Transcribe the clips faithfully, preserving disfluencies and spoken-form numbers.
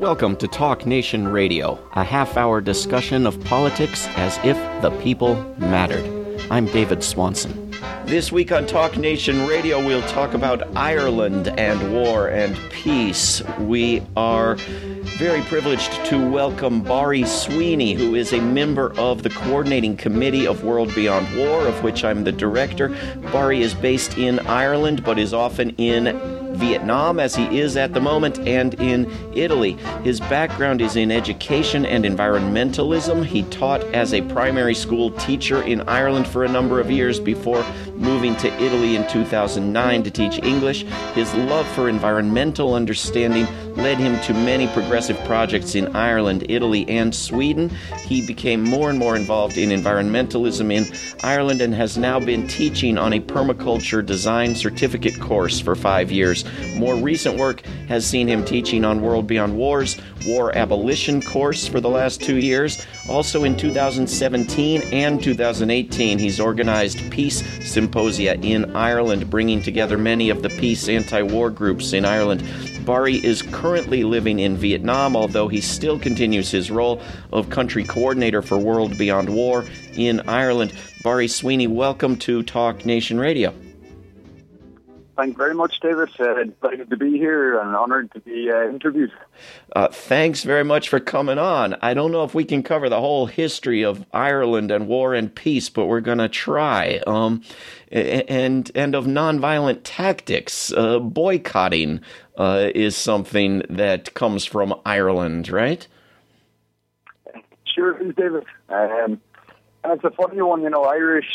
Welcome to Talk Nation Radio, a half-hour discussion of politics as if the people mattered. I'm David Swanson. This week on Talk Nation Radio, we'll talk about Ireland and war and peace. We are very privileged to welcome Barry Sweeney, who is a member of the Coordinating Committee of World Beyond War, of which I'm the director. Barry is based in Ireland, but is often in Vietnam, as he is at the moment, and in Italy. His background is in education and environmentalism. He taught as a primary school teacher in Ireland for a number of years before moving to Italy in two thousand nine to teach English. His love for environmental understanding led him to many progressive projects in Ireland, Italy, and Sweden. He became more and more involved in environmentalism in Ireland and has now been teaching on a permaculture design certificate course for five years. More recent work has seen him teaching on World Beyond War's War Abolition course for the last two years. Also in two thousand seventeen and two thousand eighteen, he's organized peace symposia in Ireland, bringing together many of the peace anti-war groups in Ireland. Barry is currently living in Vietnam, although he still continues his role of country coordinator for World Beyond War in Ireland. Barry Sweeney, welcome to Talk Nation Radio. Thank you very much, David. Uh, delighted to be here and honoured to be uh, interviewed. Uh, thanks very much for coming on. I don't know if we can cover the whole history of Ireland and war and peace, but we're going to try. Um, and and of nonviolent tactics, uh, boycotting uh, is something that comes from Ireland, right? Sure is, David. Um, that's a funny one, you know, Irish...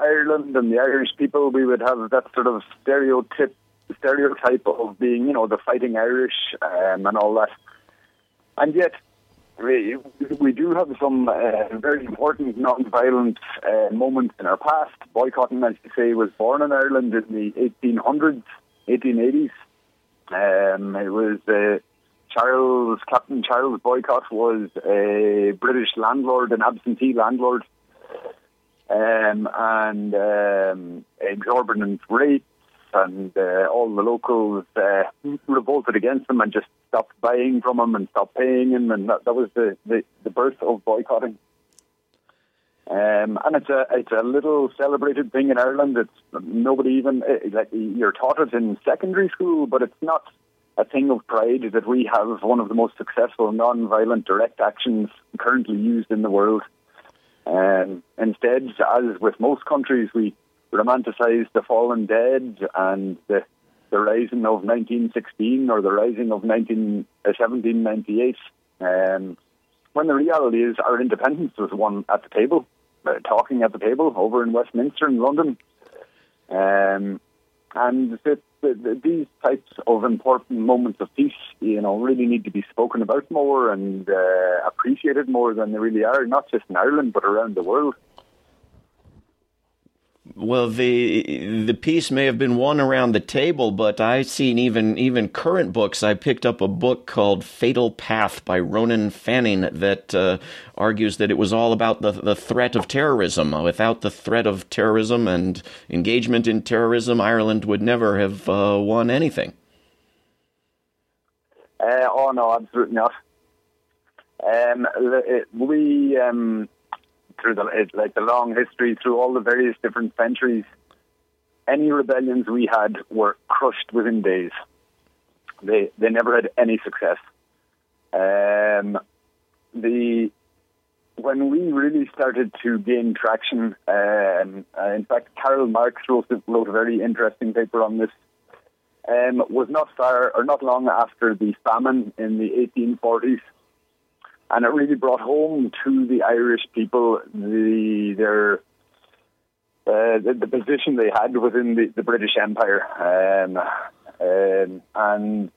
Ireland and the Irish people, we would have that sort of stereotype, stereotype of being, you know, the fighting Irish um, and all that. And yet, we, we do have some uh, very important non-violent uh, moments in our past. Boycotting, as you say, was born in Ireland in the eighteen hundreds, eighteen eighties. Um, it was uh, Charles, Captain Charles Boycott was a British landlord, an absentee landlord. Um, and um, exorbitant rates, and uh, all the locals uh, revolted against him and just stopped buying from him and stopped paying him, and that, that was the, the, the birth of boycotting. Um, and it's a it's a little celebrated thing in Ireland. It's nobody even like you're taught it in secondary school, but it's not a thing of pride that we have one of the most successful non-violent direct actions currently used in the world. Um, instead, as with most countries, we romanticize the fallen dead and the, the rising of nineteen sixteen or the rising of seventeen ninety-eight, um, when the reality is our independence was won at the table, uh, talking at the table over in Westminster in London. Um, and the, the, the, these types of important moments of peace, you know, really need to be spoken about more and uh, appreciated more than they really are, not just in Ireland, but around the world. Well, the the peace may have been won around the table, but I've seen even even current books. I picked up a book called Fatal Path by Ronan Fanning that uh, argues that it was all about the, the threat of terrorism. Without the threat of terrorism and engagement in terrorism, Ireland would never have uh, won anything. Uh, oh, no, absolutely not. Um, we... Um through the, like the long history, through all the various different centuries, any rebellions we had were crushed within days. They they never had any success. Um, the when we really started to gain traction, um, uh, in fact, Karl Marx wrote, wrote a very interesting paper on this. Um, was not far or not long after the famine in the eighteen forties. And it really brought home to the Irish people the their uh, the, the position they had within the, the British Empire, um, um, and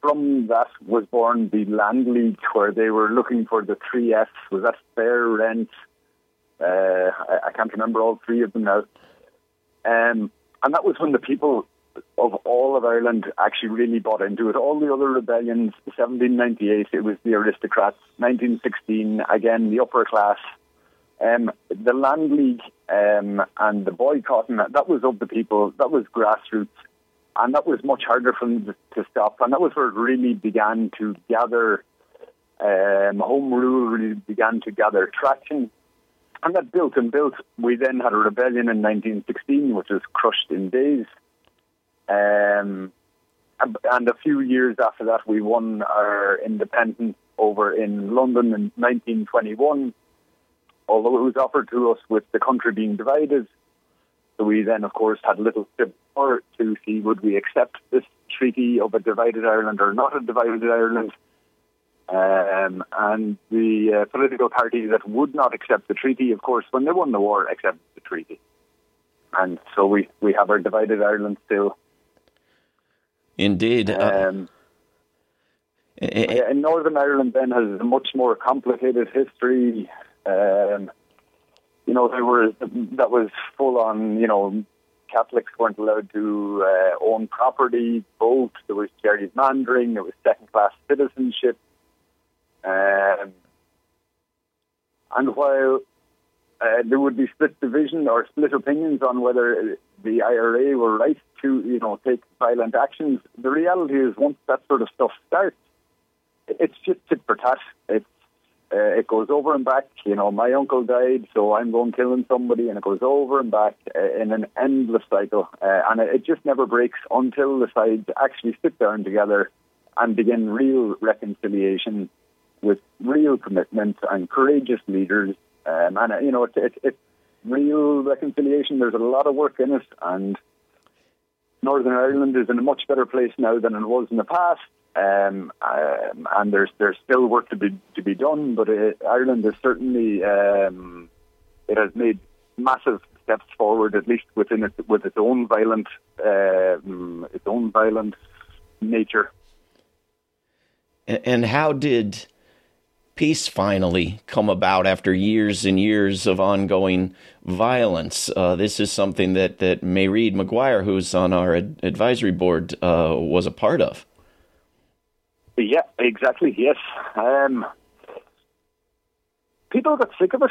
from that was born the Land League, where they were looking for the three Fs. Was that fair rent? Uh, I, I can't remember all three of them now. Um, and that was when the people of all of Ireland actually really bought into it. All the other rebellions, seventeen ninety-eight, it was the aristocrats, nineteen sixteen, again, the upper class. Um, the Land League um, and the boycott, and that, that was of the people, that was grassroots. And that was much harder for them to stop. And that was where it really began to gather, um, home rule really began to gather traction. And that built and built. We then had a rebellion in nineteen sixteen, which was crushed in days. Um, and a few years after that, we won our independence over in London in nineteen twenty-one, although it was offered to us with the country being divided. So we then, of course, had little more to see would we accept this treaty of a divided Ireland or not a divided Ireland. Um, and the uh, political party that would not accept the treaty, of course, when they won the war, accepted the treaty. And so we, we have our divided Ireland still. Indeed. Um, uh, and Northern Ireland then has a much more complicated history. Um, you know, there were, that was full on, you know, Catholics weren't allowed to uh, own property, vote, there was gerrymandering, there was second-class citizenship. Um, and while uh, there would be split division or split opinions on whether the I R A were right to, you know, take violent actions, the reality is once that sort of stuff starts, it's just tit for tat. It's, uh, it goes over and back. You know, my uncle died, so I'm going killing somebody, and it goes over and back uh, in an endless cycle. Uh, and it, it just never breaks until the sides actually sit down together and begin real reconciliation with real commitment and courageous leaders. Um, and, you know, it's it, it, real reconciliation. There's a lot of work in it, and Northern Ireland is in a much better place now than it was in the past. Um, um, and there's there's still work to be to be done, but it, Ireland is certainly, um, it has made massive steps forward, at least within it, with its own violent, um, its own violent nature. And how did peace finally come about after years and years of ongoing violence? Uh, this is something that, that Mairead Maguire, who's on our ad- advisory board, uh, was a part of. Yeah, exactly, yes. Um, people got sick of it,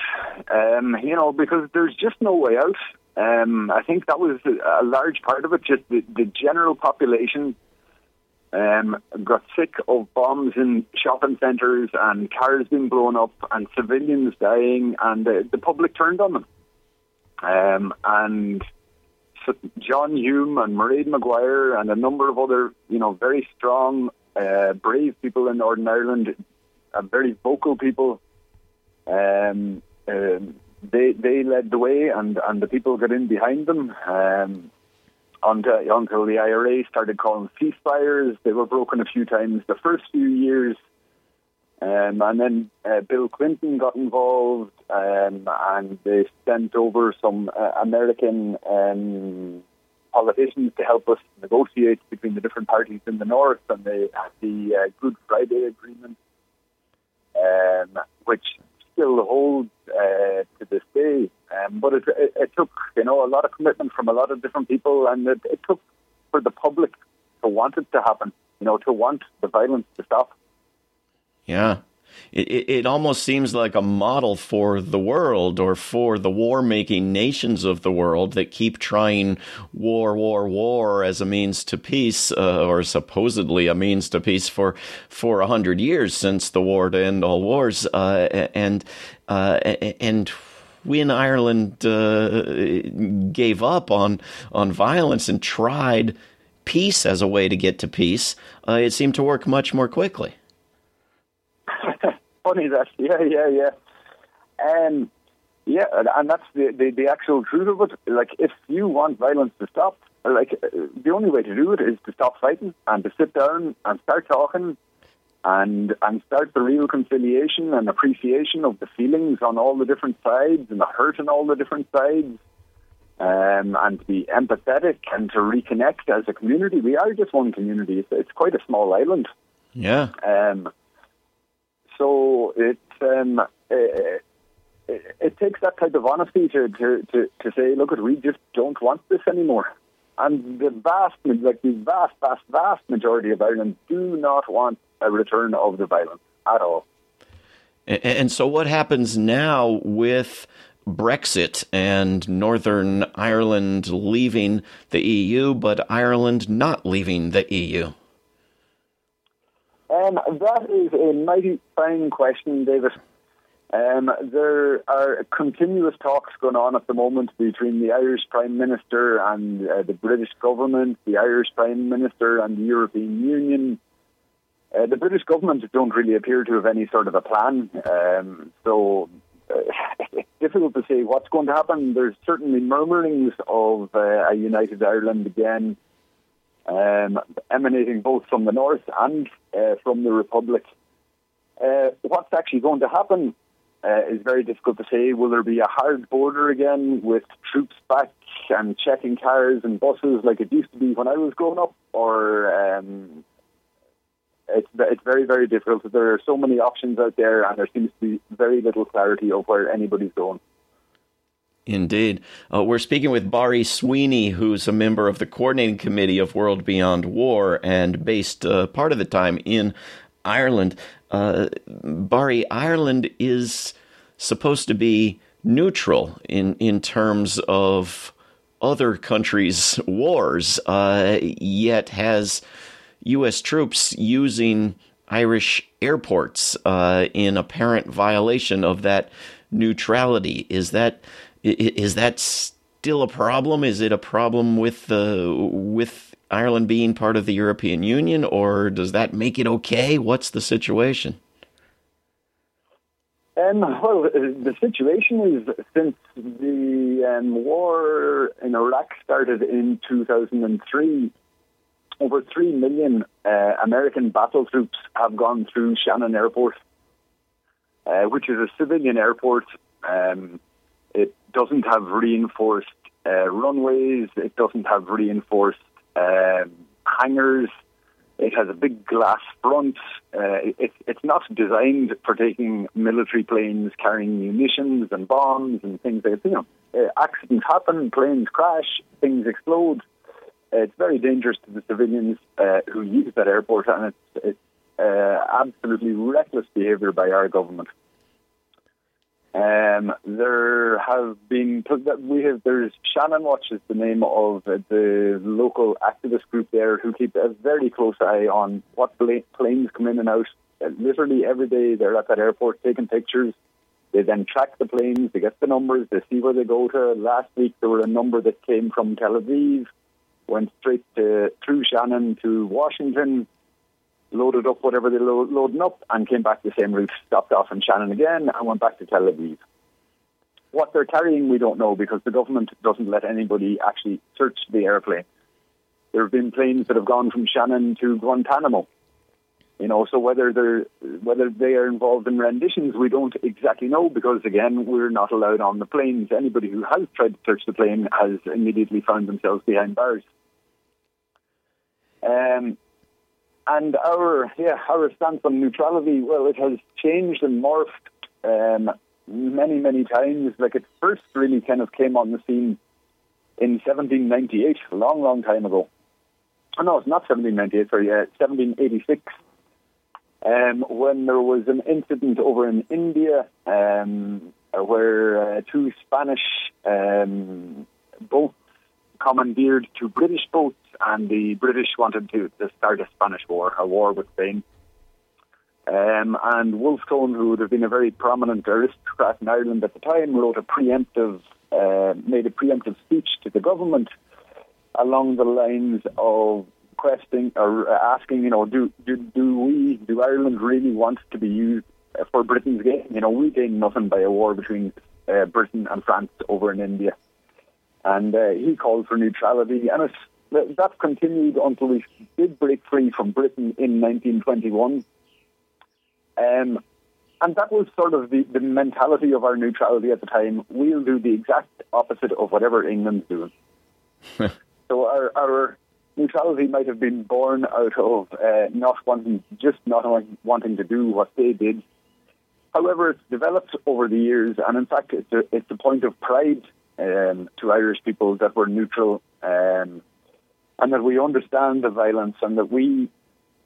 um, you know, because there's just no way out. Um, I think that was a large part of it, just the, the general population Um, got sick of bombs in shopping centres and cars being blown up and civilians dying, and the, the public turned on them. Um, and so John Hume and Mairead Maguire and a number of other, you know, very strong, uh, brave people in Northern Ireland, uh, very vocal people, um, uh, they they led the way, and, and the people got in behind them. Um, Until, until the I R A started calling ceasefires. They were broken a few times the first few years. Um, and then uh, Bill Clinton got involved, um, and they sent over some uh, American um, politicians to help us negotiate between the different parties in the North, and they had the uh, Good Friday Agreement, um, which still holds uh, to this day. Um, but it, it, it took, you know, a lot of commitment from a lot of different people, and it, it took for the public to want it to happen, you know, to want the violence to stop. Yeah. It, it, it almost seems like a model for the world, or for the war-making nations of the world that keep trying war, war, war as a means to peace, uh, or supposedly a means to peace for for a hundred years since the war to end all wars, uh, and uh, and. When Ireland uh, gave up on on violence and tried peace as a way to get to peace, uh, it seemed to work much more quickly. Funny that, yeah, yeah, yeah. Um, yeah, and that's the, the, the actual truth of it. Like, if you want violence to stop, like, the only way to do it is to stop fighting and to sit down and start talking And and start the real conciliation and appreciation of the feelings on all the different sides and the hurt on all the different sides, um, and to be empathetic and to reconnect as a community. We are just one community. It's, it's quite a small island. Yeah. Um. So it um it, it, it takes that type of honesty to, to, to, to say, look, we just don't want this anymore. And the vast, like the vast, vast, vast majority of Ireland do not want a return of the violence at all. And so what happens now with Brexit and Northern Ireland leaving the E U, but Ireland not leaving the E U? Um, that is a mighty fine question, David. Um, there are continuous talks going on at the moment between the Irish Prime Minister and uh, the British government, the Irish Prime Minister and the European Union. Uh, the British government don't really appear to have any sort of a plan, um, so uh, it's difficult to say what's going to happen. There's certainly murmurings of uh, a united Ireland again, um, emanating both from the north and uh, from the Republic. Uh, what's actually going to happen uh, is very difficult to say. Will there be a hard border again with troops back and checking cars and buses like it used to be when I was growing up, or... Um, It's it's very, very difficult. There are so many options out there, and there seems to be very little clarity of where anybody's going. Indeed. Uh, we're speaking with Barry Sweeney, who's a member of the Coordinating Committee of World Beyond War and based uh, part of the time in Ireland. Uh, Barry, Ireland is supposed to be neutral in, in terms of other countries' wars, uh, yet has... U S troops using Irish airports uh, in apparent violation of that neutrality. Is that is that still a problem? Is it a problem with the with Ireland being part of the European Union, or does that make it okay? What's the situation? Um, well, the situation is since the um, war in Iraq started in two thousand three. Over three million uh, American battle troops have gone through Shannon Airport, uh, which is a civilian airport. Um, it doesn't have reinforced uh, runways. It doesn't have reinforced uh, hangars. It has a big glass front. Uh, it, it's not designed for taking military planes carrying munitions and bombs and things like that. You know, accidents happen, planes crash, things explode. It's very dangerous to the civilians uh, who use that airport, and it's, it's uh, absolutely reckless behaviour by our government. Um, there have been we have there's Shannon Watch is the name of the local activist group there who keep a very close eye on what planes come in and out. Literally every day they're at that airport taking pictures. They then track the planes, they get the numbers, they see where they go to. Last week there were a number that came from Tel Aviv, went straight to, through Shannon to Washington, loaded up whatever they lo- loading up, and came back the same route, stopped off in Shannon again, and went back to Tel Aviv. What they're carrying, we don't know, because the government doesn't let anybody actually search the airplane. There have been planes that have gone from Shannon to Guantanamo. You know, so whether they're whether they are involved in renditions, we don't exactly know, because again, we're not allowed on the planes. Anybody who has tried to search the plane has immediately found themselves behind bars. Um, and our yeah, our stance on neutrality, well, it has changed and morphed um, many, many times. Like it first really kind of came on the scene in seventeen ninety-eight, a long, long time ago. Oh, no, it's not seventeen ninety-eight, sorry, uh, seventeen eighty-six, um, when there was an incident over in India um, where uh, two Spanish um, boats commandeered two British boats, and the British wanted to, to start a Spanish war, a war with Spain. Um, and Wolfe Tone, who would have been a very prominent aristocrat in Ireland at the time, wrote a preemptive, uh, made a preemptive speech to the government along the lines of questioning or asking, you know, do, do do we, do Ireland really want to be used for Britain's gain? You know, we gain nothing by a war between uh, Britain and France over in India. And uh, he called for neutrality, and it's that continued until we did break free from Britain in nineteen twenty-one. Um, and that was sort of the, the mentality of our neutrality at the time. We'll do the exact opposite of whatever England's doing. So our, our neutrality might have been born out of uh, not wanting, just not wanting to do what they did. However, it's developed over the years, and in fact, it's a, it's a point of pride um, to Irish people that we're neutral, um, and that we understand the violence, and that we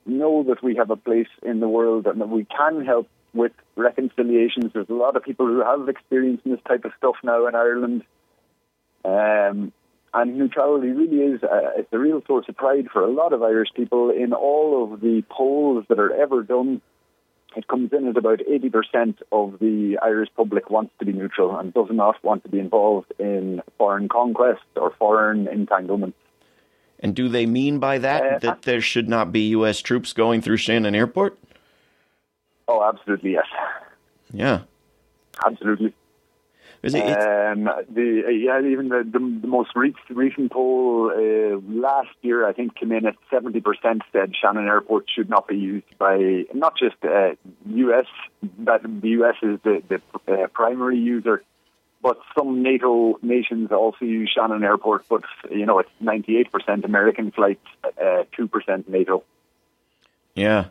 know that we have a place in the world, and that we can help with reconciliations. There's a lot of people who have experience in this type of stuff now in Ireland. Um, and neutrality really is a, it's a real source of pride for a lot of Irish people. In all of the polls that are ever done, it comes in at about eighty percent of the Irish public wants to be neutral and does not want to be involved in foreign conquest or foreign entanglement. And do they mean by that uh, that there should not be U S troops going through Shannon Airport? Oh, absolutely, yes. Yeah. Absolutely. Is it, um, the, uh, yeah, even the, the, the most recent poll uh, last year, I think, came in at seventy percent said Shannon Airport should not be used by, not just uh, U S, but the U S is the, the uh, primary user, but some NATO nations also use Shannon Airport, but, you know, it's ninety-eight percent American flights, uh, two percent NATO. Yeah.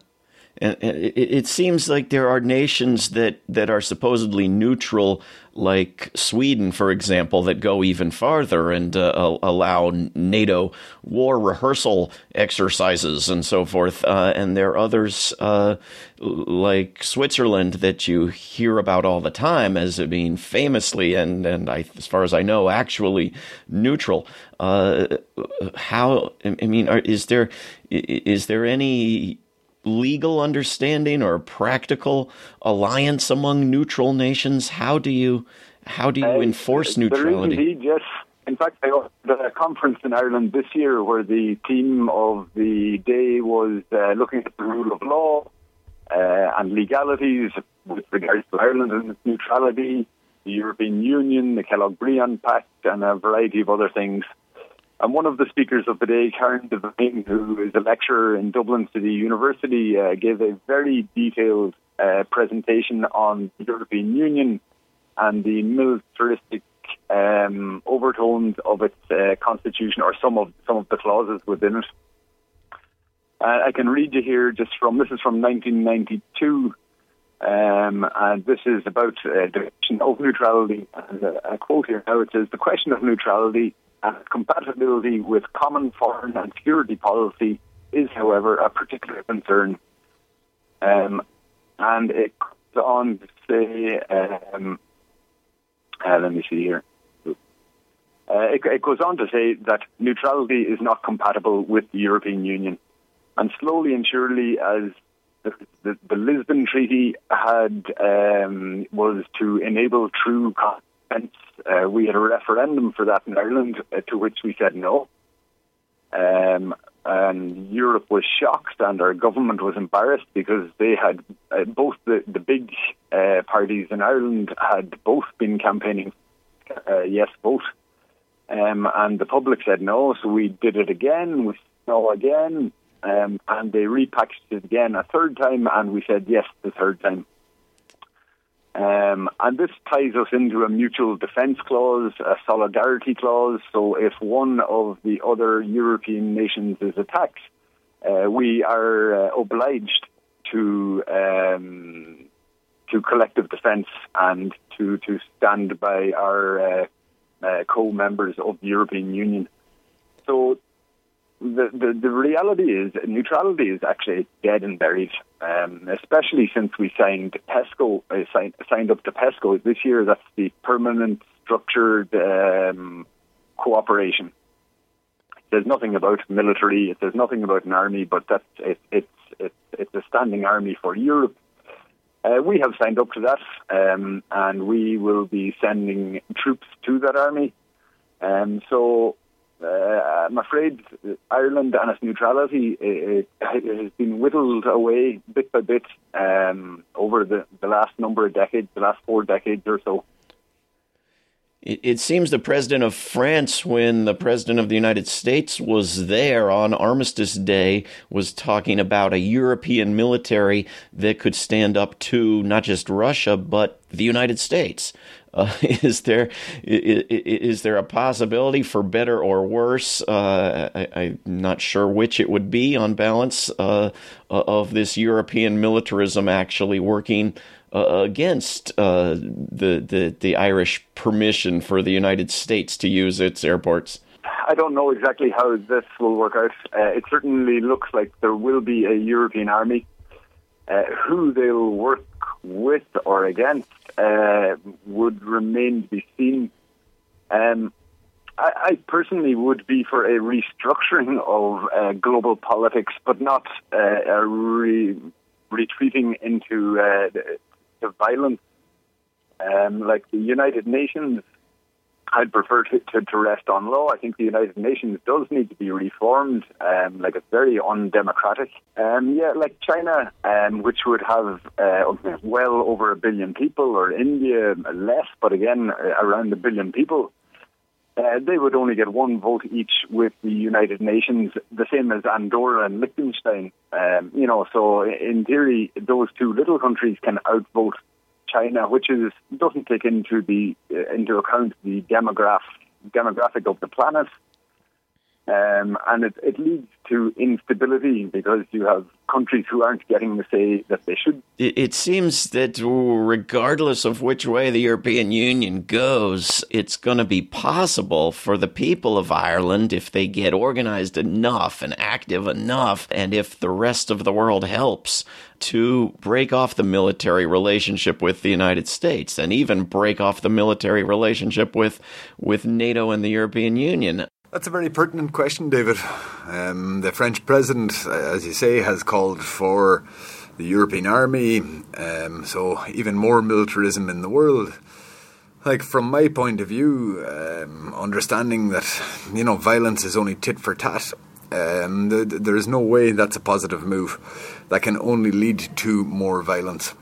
And it seems like there are nations that, that are supposedly neutral, like Sweden, for example, that go even farther and uh, allow NATO war rehearsal exercises and so forth. Uh, and there are others uh, like Switzerland that you hear about all the time as being famously and, and I, as far as I know, actually neutral. Uh, how I mean, is there is there any legal understanding or practical alliance among neutral nations? How do you how do you uh, enforce neutrality? There is indeed, yes. In fact, I had a conference in Ireland this year where the theme of the day was uh, looking at the rule of law uh, and legalities with regards to Ireland and its neutrality, the European Union, the Kellogg-Briand Pact, and a variety of other things. And one of the speakers of the day, Karen Devine, who is a lecturer in Dublin City University, uh, gave a very detailed uh, presentation on the European Union and the militaristic um, overtones of its uh, constitution, or some of some of the clauses within it. Uh, I can read you here just from, this is from nineteen ninety-two, Um, and this is about uh, the question of neutrality. And uh, I quote here now, it says, "The question of neutrality and compatibility with common foreign and security policy is, however, a particular concern." Um, and it goes on to say, um, uh, let me see here. Uh, it, it goes on to say that neutrality is not compatible with the European Union. And slowly and surely, as the, the, the Lisbon Treaty had um, was to enable true consent, Uh, we had a referendum for that in Ireland, uh, to which we said no. Um, and Europe was shocked, and our government was embarrassed because they had uh, both the, the big uh, parties in Ireland had both been campaigning uh, yes vote. Um, and the public said no, so we did it again, we said no again, um, and they repackaged it again a third time, and we said yes the third time. Um, and this ties us into a mutual defence clause, a solidarity clause. So if one of the other European nations is attacked, uh, we are uh, obliged to um, to collective defence and to, to stand by our uh, uh, co-members of the European Union. So the, the, the reality is neutrality is actually dead and buried. Um, especially since we signed PESCO, uh, signed, signed up to PESCO this year. That's the Permanent Structured um, Cooperation. It says nothing about military. It says nothing about an army, but that's it, it's it's it's a standing army for Europe. Uh, we have signed up to that, um, and we will be sending troops to that army. Um, so. Uh, I'm afraid Ireland and its neutrality it, it has been whittled away bit by bit um, over the, the last number of decades, the last four decades or so. It, it seems the president of France, when the president of the United States was there on Armistice Day, was talking about a European military that could stand up to not just Russia, but the United States. Uh, is there is, is there a possibility for better or worse? Uh, I, I'm not sure which it would be on balance uh, of this European militarism actually working uh, against uh, the, the the Irish permission for the United States to use its airports. I don't know exactly how this will work out. Uh, it certainly looks like there will be a European army. Uh, who they'll work with or against uh, would remain to be seen. Um, I, I personally would be for a restructuring of uh, global politics, but not uh, a re- retreating into uh, the, the violence. Um, like the United Nations, I'd prefer to, to, to rest on law. I think the United Nations does need to be reformed. Um, like, it's very undemocratic. Um, yeah, like China, um, which would have uh, well over a billion people, or India, less, but again, around a billion people. Uh, they would only get one vote each with the United Nations, the same as Andorra and Liechtenstein. Um, you know, so in theory, those two little countries can outvote China, which is doesn't take into the uh, into account the demograph demographic of the planet, um, and it, it leads to instability because you have countries who aren't getting the say that they should. It, it seems that regardless of which way the European Union goes, it's going to be possible for the people of Ireland, if they get organized enough and active enough, and if the rest of the world helps, to break off the military relationship with the United States, and even break off the military relationship with with NATO and the European Union. That's a very pertinent question, David. Um, the French president, as you say, has called for the European army, um, so even more militarism in the world. Like, from my point of view, um, understanding that, you know, violence is only tit for tat, Um, th- th- there is no way that's a positive move. That can only lead to more violence.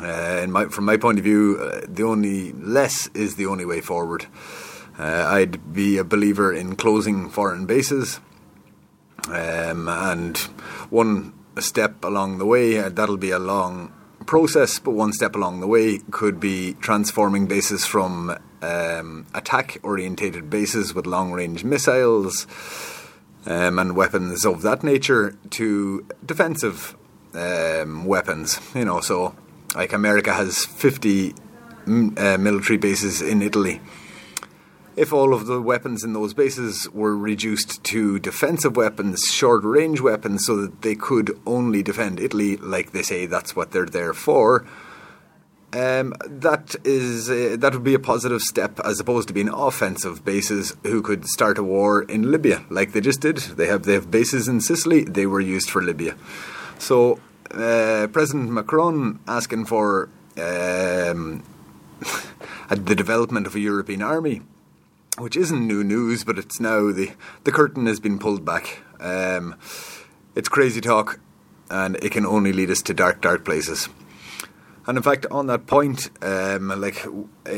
Uh, in my, from my point of view, uh, the only less is the only way forward. Uh, I'd be a believer in closing foreign bases, um, and one step along the way, uh, that'll be a long process, but one step along the way could be transforming bases from um, attack-orientated bases with long-range missiles, Um, and weapons of that nature, to defensive um, weapons. You know, so like America has fifty m- uh, military bases in Italy. If all of the weapons in those bases were reduced to defensive weapons, short-range weapons, so that they could only defend Italy, like they say that's what they're there for, Um, that is uh, that would be a positive step, as opposed to being offensive bases who could start a war in Libya, like they just did. They have they have bases in Sicily. They were used for Libya. So uh, President Macron asking for um, the development of a European army, which isn't new news, but it's now the the curtain has been pulled back. Um, it's crazy talk, and it can only lead us to dark, dark places. And in fact, on that point, um, like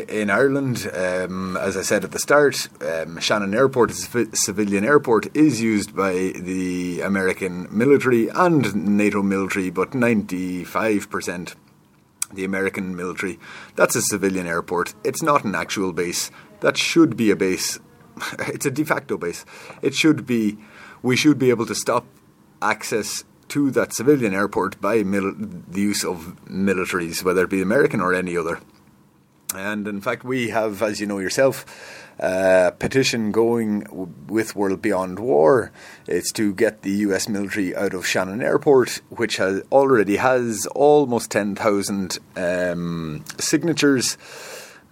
in Ireland, um, as I said at the start, um, Shannon Airport, is a civilian airport, is used by the American military and NATO military, but ninety-five percent the American military. That's a civilian airport. It's not an actual base. That should be a base. It's a de facto base. It should be. We should be able to stop access to that civilian airport by mil- the use of militaries, whether it be American or any other. And in fact, we have, as you know yourself, a petition going w- with World Beyond War. It's to get the U S military out of Shannon Airport, which has already has almost ten thousand um, signatures,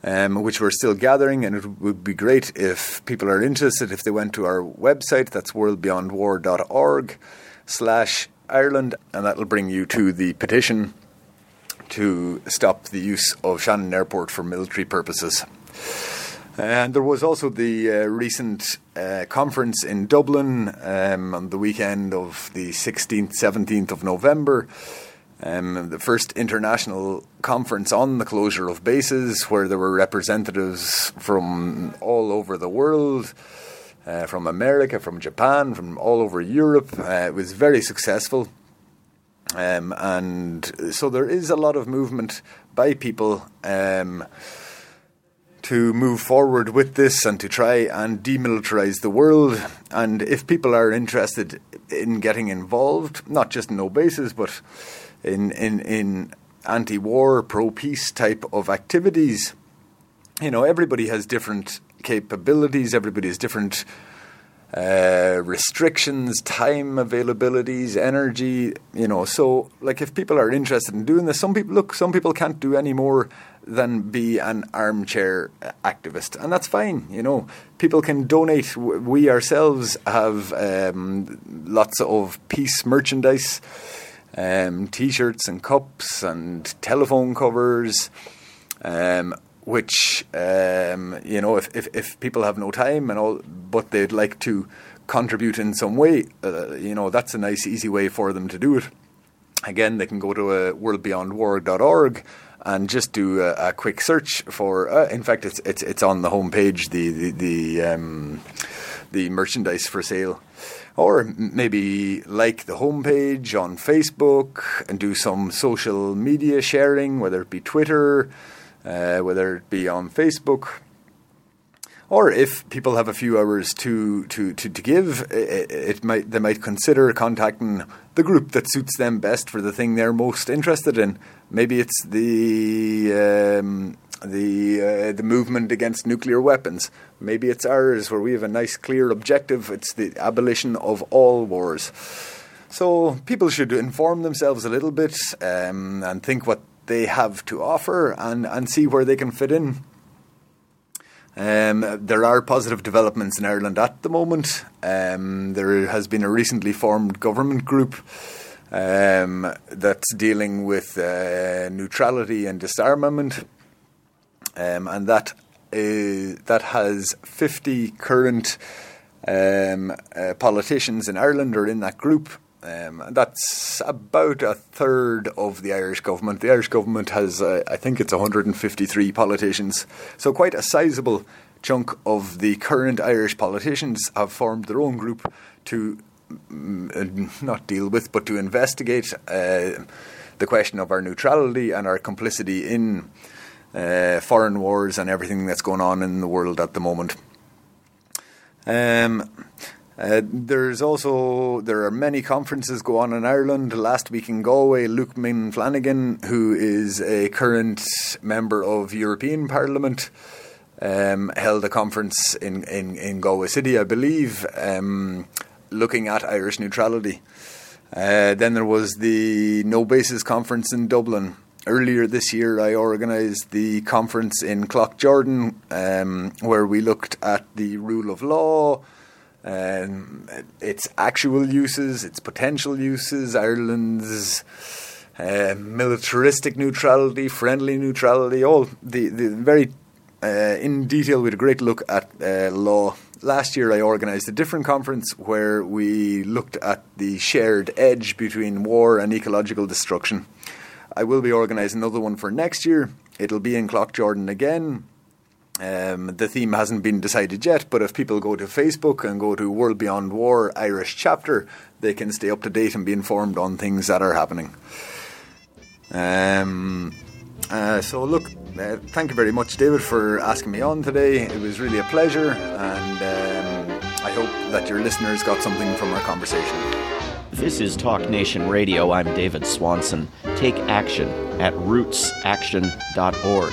Um, which we're still gathering, and it would be great if people are interested, if they went to our website. That's worldbeyondwar.org slash Ireland, and that'll bring you to the petition to stop the use of Shannon Airport for military purposes. And there was also the uh, recent uh, conference in Dublin um, on the weekend of the sixteenth, seventeenth of November. Um, the first international conference on the closure of bases, where there were representatives from all over the world, uh, from America, from Japan, from all over Europe. Uh, it was very successful. Um, and so there is a lot of movement by people um, to move forward with this and to try and demilitarize the world. And if people are interested in getting involved, not just in no bases, but in, in, in anti-war, pro-peace type of activities, you know, everybody has different capabilities, everybody has different uh, restrictions, time availabilities, energy, you know. So, like, if people are interested in doing this, some people, look, some people can't do any more than be an armchair activist, and that's fine, you know. People can donate. We ourselves have um, lots of peace merchandise, um, T-shirts and cups and telephone covers, um, which, um, you know, if, if, if people have no time and all, but they'd like to contribute in some way, uh, you know, that's a nice, easy way for them to do it. Again, they can go to uh, world beyond war dot org and just do a, a quick search for. Uh, in fact, it's it's it's on the homepage. The the the, um, the merchandise for sale. Or maybe like the homepage on Facebook and do some social media sharing, whether it be Twitter, uh, whether it be on Facebook. Or if people have a few hours to, to, to, to give, it, it might they might consider contacting the group that suits them best for the thing they're most interested in. Maybe it's the um, the uh, the movement against nuclear weapons. Maybe it's ours, where we have a nice clear objective. It's the abolition of all wars. So people should inform themselves a little bit um, and think what they have to offer and, and see where they can fit in. Um, there are positive developments in Ireland at the moment. Um, there has been a recently formed government group um, that's dealing with uh, neutrality and disarmament, um, and that is, that has fifty current um, uh, politicians in Ireland are in that group. Um, that's about a third of the Irish government. The Irish government has, uh, I think it's one hundred fifty-three politicians. So quite a sizable chunk of the current Irish politicians have formed their own group to um, not deal with, but to investigate uh, the question of our neutrality and our complicity in uh, foreign wars and everything that's going on in the world at the moment. Um... Uh, there's also, there are many conferences go on in Ireland. Last week in Galway, Luke Ming Flanagan, who is a current member of European Parliament, um, held a conference in, in, in Galway City, I believe, um, looking at Irish neutrality. Uh, then there was the No Bases conference in Dublin. Earlier this year, I organised the conference in Cloughjordan, um, where we looked at the rule of law, Um, its actual uses, its potential uses, Ireland's uh, militaristic neutrality, friendly neutrality, all the, the very uh, in detail. We had a great look at uh, law. Last year I organised a different conference where we looked at the shared edge between war and ecological destruction. I will be organising another one for next year. It'll be in Cloughjordan again. Um, the theme hasn't been decided yet, but if people go to Facebook and go to World Beyond War Irish Chapter, they can stay up to date and be informed on things that are happening. Um, uh, so look, uh, thank you very much, David, for asking me on today. It was really a pleasure, and um, I hope that your listeners got something from our conversation. This is Talk Nation Radio. I'm David Swanson. Take action at roots action dot org.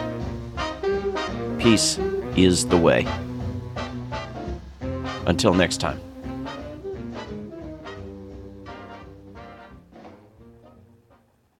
Peace is the way. Until next time.